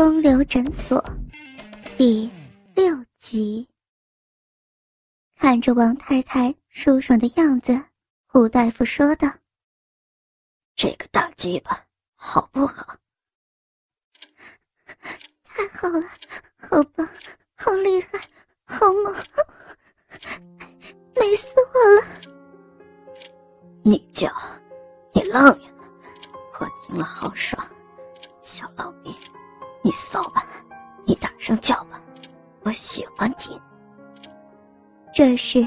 风流诊所第6集。看着王太太舒爽的样子，胡大夫说道：“这个大鸡巴好不好？”“太好了，好棒，好厉害，好猛，美死我了！”“你叫，你浪呀，我听了好爽，小老逼。”“你骚吧，你大声叫吧，我喜欢听。”这时，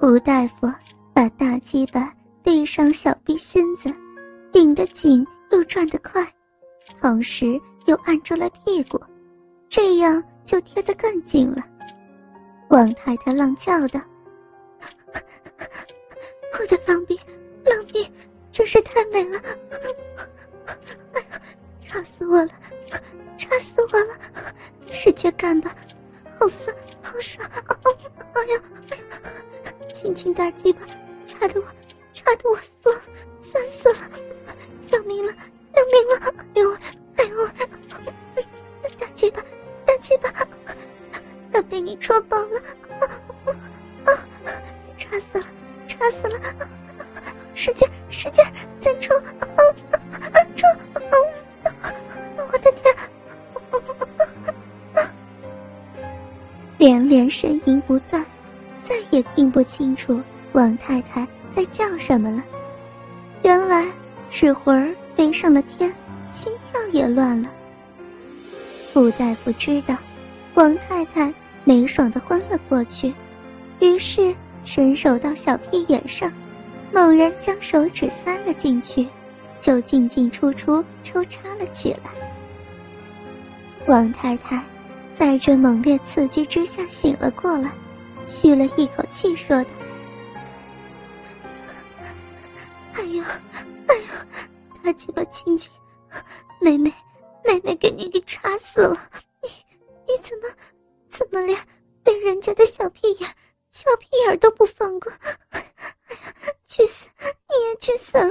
吴大夫把大鸡巴对上小逼心子，顶得紧又转得快，同时又按住了屁股，这样就贴得更紧了。王太太浪叫道：“我的浪逼，浪逼，真是太美了！哎呀，吵死我了！插死我了！使劲干吧，好酸，好爽！哎呀，哎呀，轻轻大鸡巴，插得我酸死了，要命了！哎呦，大鸡巴，要被你戳爆了！插死了！使劲，再冲！冲！我的天！”连连呻吟不断，再也听不清楚王太太在叫什么了。原来是魂儿飞上了天，心跳也乱了。顾大夫知道王太太没爽地昏了过去，于是伸手到小屁眼上，猛然将手指塞了进去，就进进出出抽插了起来。王太太在这猛烈刺激之下醒了过来，吁了一口气说道：“哎呦，大鸡巴亲亲，妹妹给你给插死了！你怎么连被人家的小屁眼都不放过？哎呀，去死！你也去死了！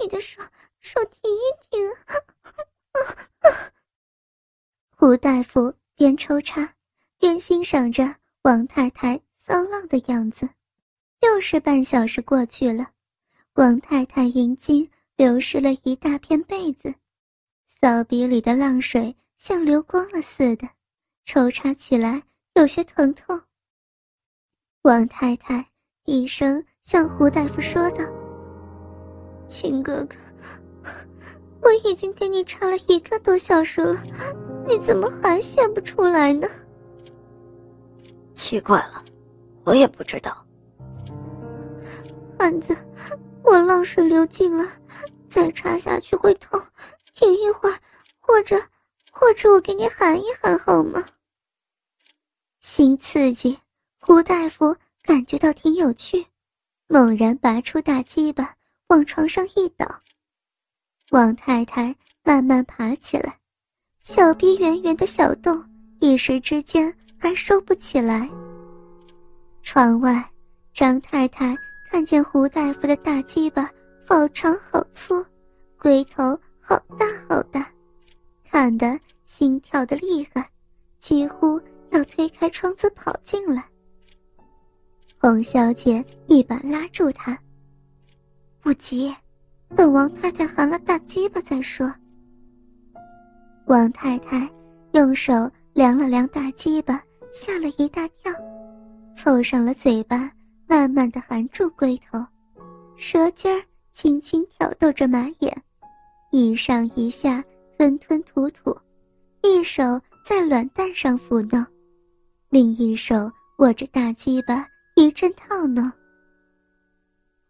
你的手停一停！”胡大夫边抽插边欣赏着王太太骚浪的样子。又是半小时过去了，王太太阴茎流失了一大片被子，骚鼻里的浪水像流光了似的，抽插起来有些疼痛。王太太低声向胡大夫说道：“亲哥哥，我已经给你插了1个多小时了，你怎么还写不出来呢？”“奇怪了，我也不知道。”“汉子，我浪水流尽了，再插下去会痛，停一会儿，或者我给你喊一喊好吗？”新刺激，胡大夫感觉到挺有趣，猛然拔出大鸡巴，往床上一倒。王太太慢慢爬起来，小臂圆圆的小洞一时之间还收不起来。窗外，张太太看见胡大夫的大鸡巴好长好粗，龟头好大好大，看得心跳得厉害，几乎要推开窗子跑进来。洪小姐一把拉住她：“不急，等王太太含了大鸡巴再说。”王太太用手量了量大鸡巴，吓了一大跳，凑上了嘴巴，慢慢地含住龟头，舌尖儿轻轻挑逗着马眼，一上一下吞吞吐吐，一手在卵蛋上抚弄，另一手握着大鸡巴一阵套弄。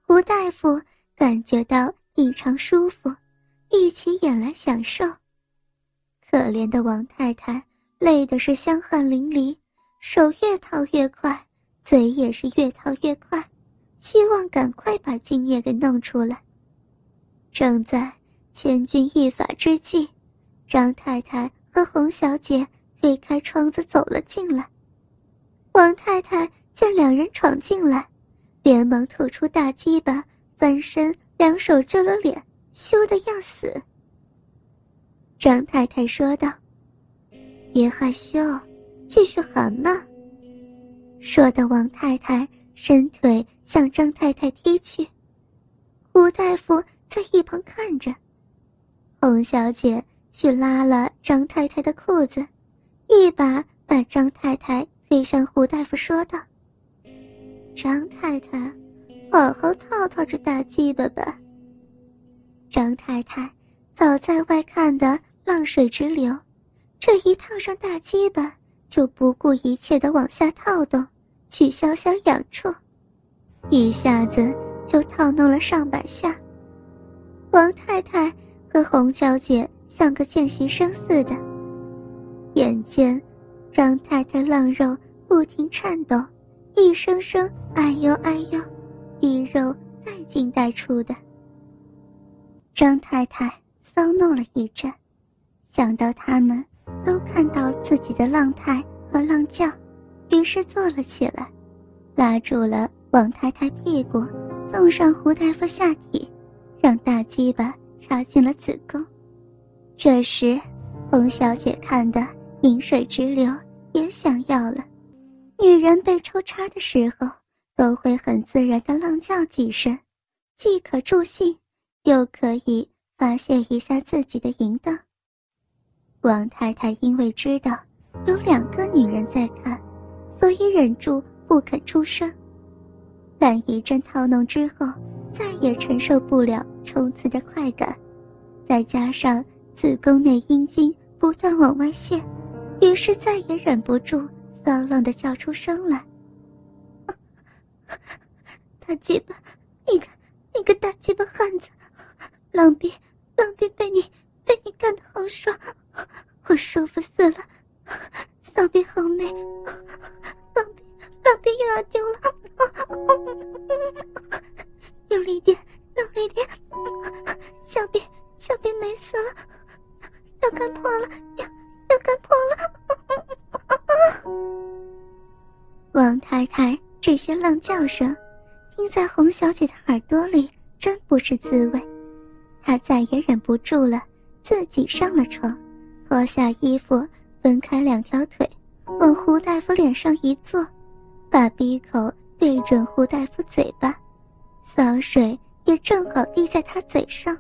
胡大夫感觉到异常舒服，一起眼来享受。可怜的王太太累的是香汗淋漓，手越套越快，嘴也是越套越快，希望赶快把精液给弄出来。正在千钧一发之际，张太太和洪小姐推开窗子走了进来。王太太见两人闯进来，连忙吐出大鸡巴，翻身，两手遮了脸，羞得要死。张太太说道。别害羞，继续喊嘛。说的王太太伸腿向张太太踢去，胡大夫在一旁看着。洪小姐去拉了张太太的裤子，一把把张太太推向胡大夫，说道：“张太太，好好套套这大鸡巴吧。”张太太早在外看得浪水直流，这一套上大鸡巴，就不顾一切地往下套动，去消消痒处，一下子就套弄了上百下。王太太和洪小姐像个见习生似的，眼见张太太浪肉不停颤抖，一声声哎呦哎呦，逼肉带进带出的。张太太骚弄了一阵，想到他们都看到自己的浪态和浪叫，于是坐了起来，拉住了王太太屁股，送上胡大夫下体，让大鸡巴插进了子宫。这时洪小姐看得饮水直流，也想要了。女人被抽插的时候都会很自然地浪叫几声，既可助兴，又可以发泄一下自己的淫荡。王太太因为知道有两个女人在看，所以忍住不肯出声，但一阵套弄之后再也承受不了冲刺的快感，再加上子宫内阴茎不断往外泄，于是再也忍不住骚浪地叫出声来。大鸡巴，你个大鸡巴汉子，浪逼被你干得好爽，我舒服死了，骚逼好美，浪逼又要丢了，用力点，小逼美死了，要干破了。王太太这些浪叫声听在洪小姐的耳朵里真不是滋味，她再也忍不住了，自己上了床，脱下衣服，分开两条腿，往胡大夫脸上一坐，把鼻口对准胡大夫嘴巴，骚水也正好滴在他嘴上。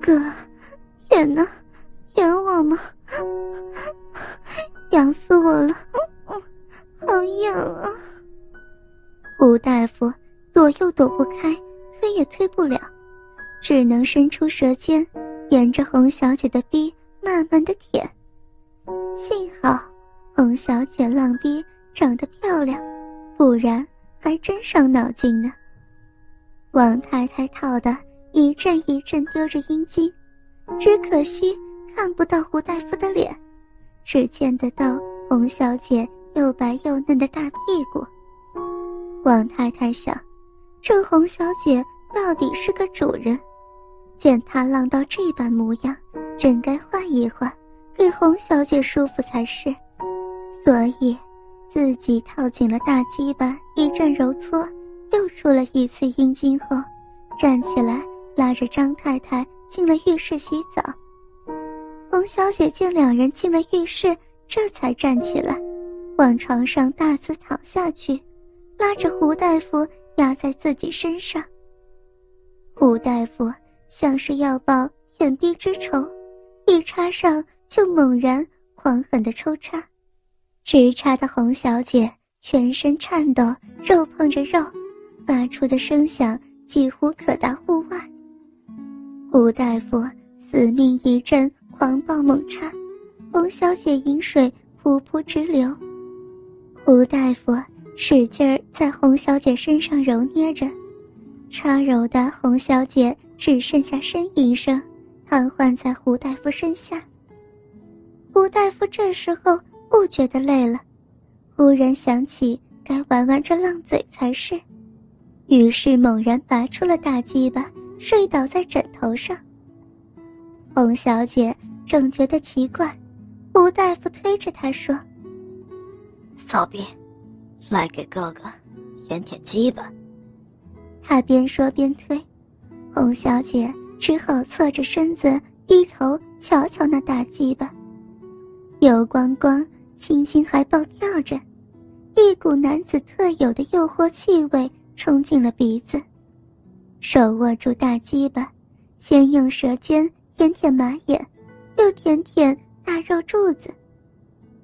哥，演呢？演我吗？痒死我了，好痒啊！胡大夫躲又躲不开，推也推不了，只能伸出舌尖，沿着洪小姐的逼慢慢地舔。幸好洪小姐浪逼长得漂亮，不然还真伤脑筋呢。王太太套的一阵一阵丢着阴茎，只可惜看不到胡大夫的脸，只见得到洪小姐又白又嫩的大屁股。王太太想，这洪小姐到底是个主人，见她浪到这般模样，真该换一换，给洪小姐舒服才是。所以自己套紧了大鸡巴，一阵揉搓，又出了一次阴茎后，站起来拉着张太太进了浴室洗澡。洪小姐见两人进了浴室，这才站起来，往床上大肆躺下去，拉着胡大夫压在自己身上。胡大夫像是要报舔逼之仇，一插上就猛然狂狠地抽插，直插的洪小姐全身颤抖，肉碰着肉，发出的声响几乎可达户外。胡大夫死命一阵狂暴猛插，洪小姐饮水噗噗直流。胡大夫使劲儿在洪小姐身上揉捏着，插揉的洪小姐只剩下呻吟声，瘫痪在胡大夫身下。胡大夫这时候不觉得累了，忽然想起该玩玩这浪嘴才是，于是猛然拔出了大鸡巴，睡倒在枕头上。洪小姐正觉得奇怪，胡大夫推着她说：“骚逼，来给哥哥舔舔鸡巴。”他边说边推，洪小姐只好侧着身子低头瞧瞧那大鸡巴，油光光，轻轻还暴跳着，一股男子特有的诱惑气味冲进了鼻子。手握住大鸡巴，先用舌尖舔舔马眼，又舔舔大肉柱子，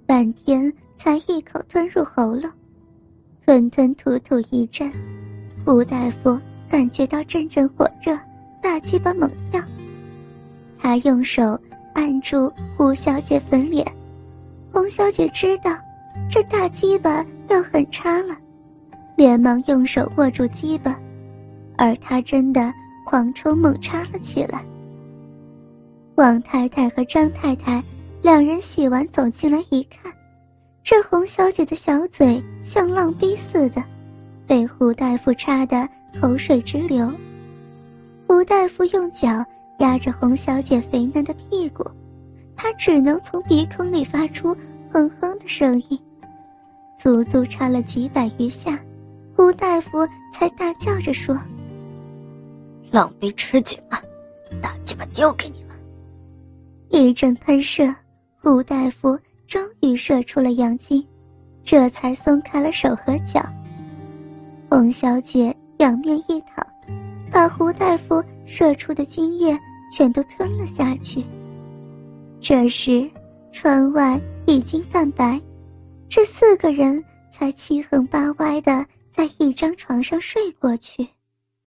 半天才一口吞入喉咙，吞吞吐吐一阵。吴大夫感觉到阵阵火热，大鸡巴猛跳，他用手按住胡小姐粉脸。洪小姐知道这大鸡巴要很差了，连忙用手握住鸡巴，而她真的狂抽猛插了起来。王太太和张太太两人洗完走进来一看，这洪小姐的小嘴像浪逼似的，被胡大夫插得口水直流。胡大夫用脚压着洪小姐肥嫩的屁股，她只能从鼻孔里发出哼哼的声音，足足插了几百余下，胡大夫才大叫着说：“浪逼吃紧了，大鸡巴丢给你了。”一阵喷射，胡大夫终于射出了阳精，这才松开了手和脚。洪小姐仰面一躺，把胡大夫射出的精液全都吞了下去。这时窗外已经泛白，这4个人才七横八歪的在一张床上睡过去。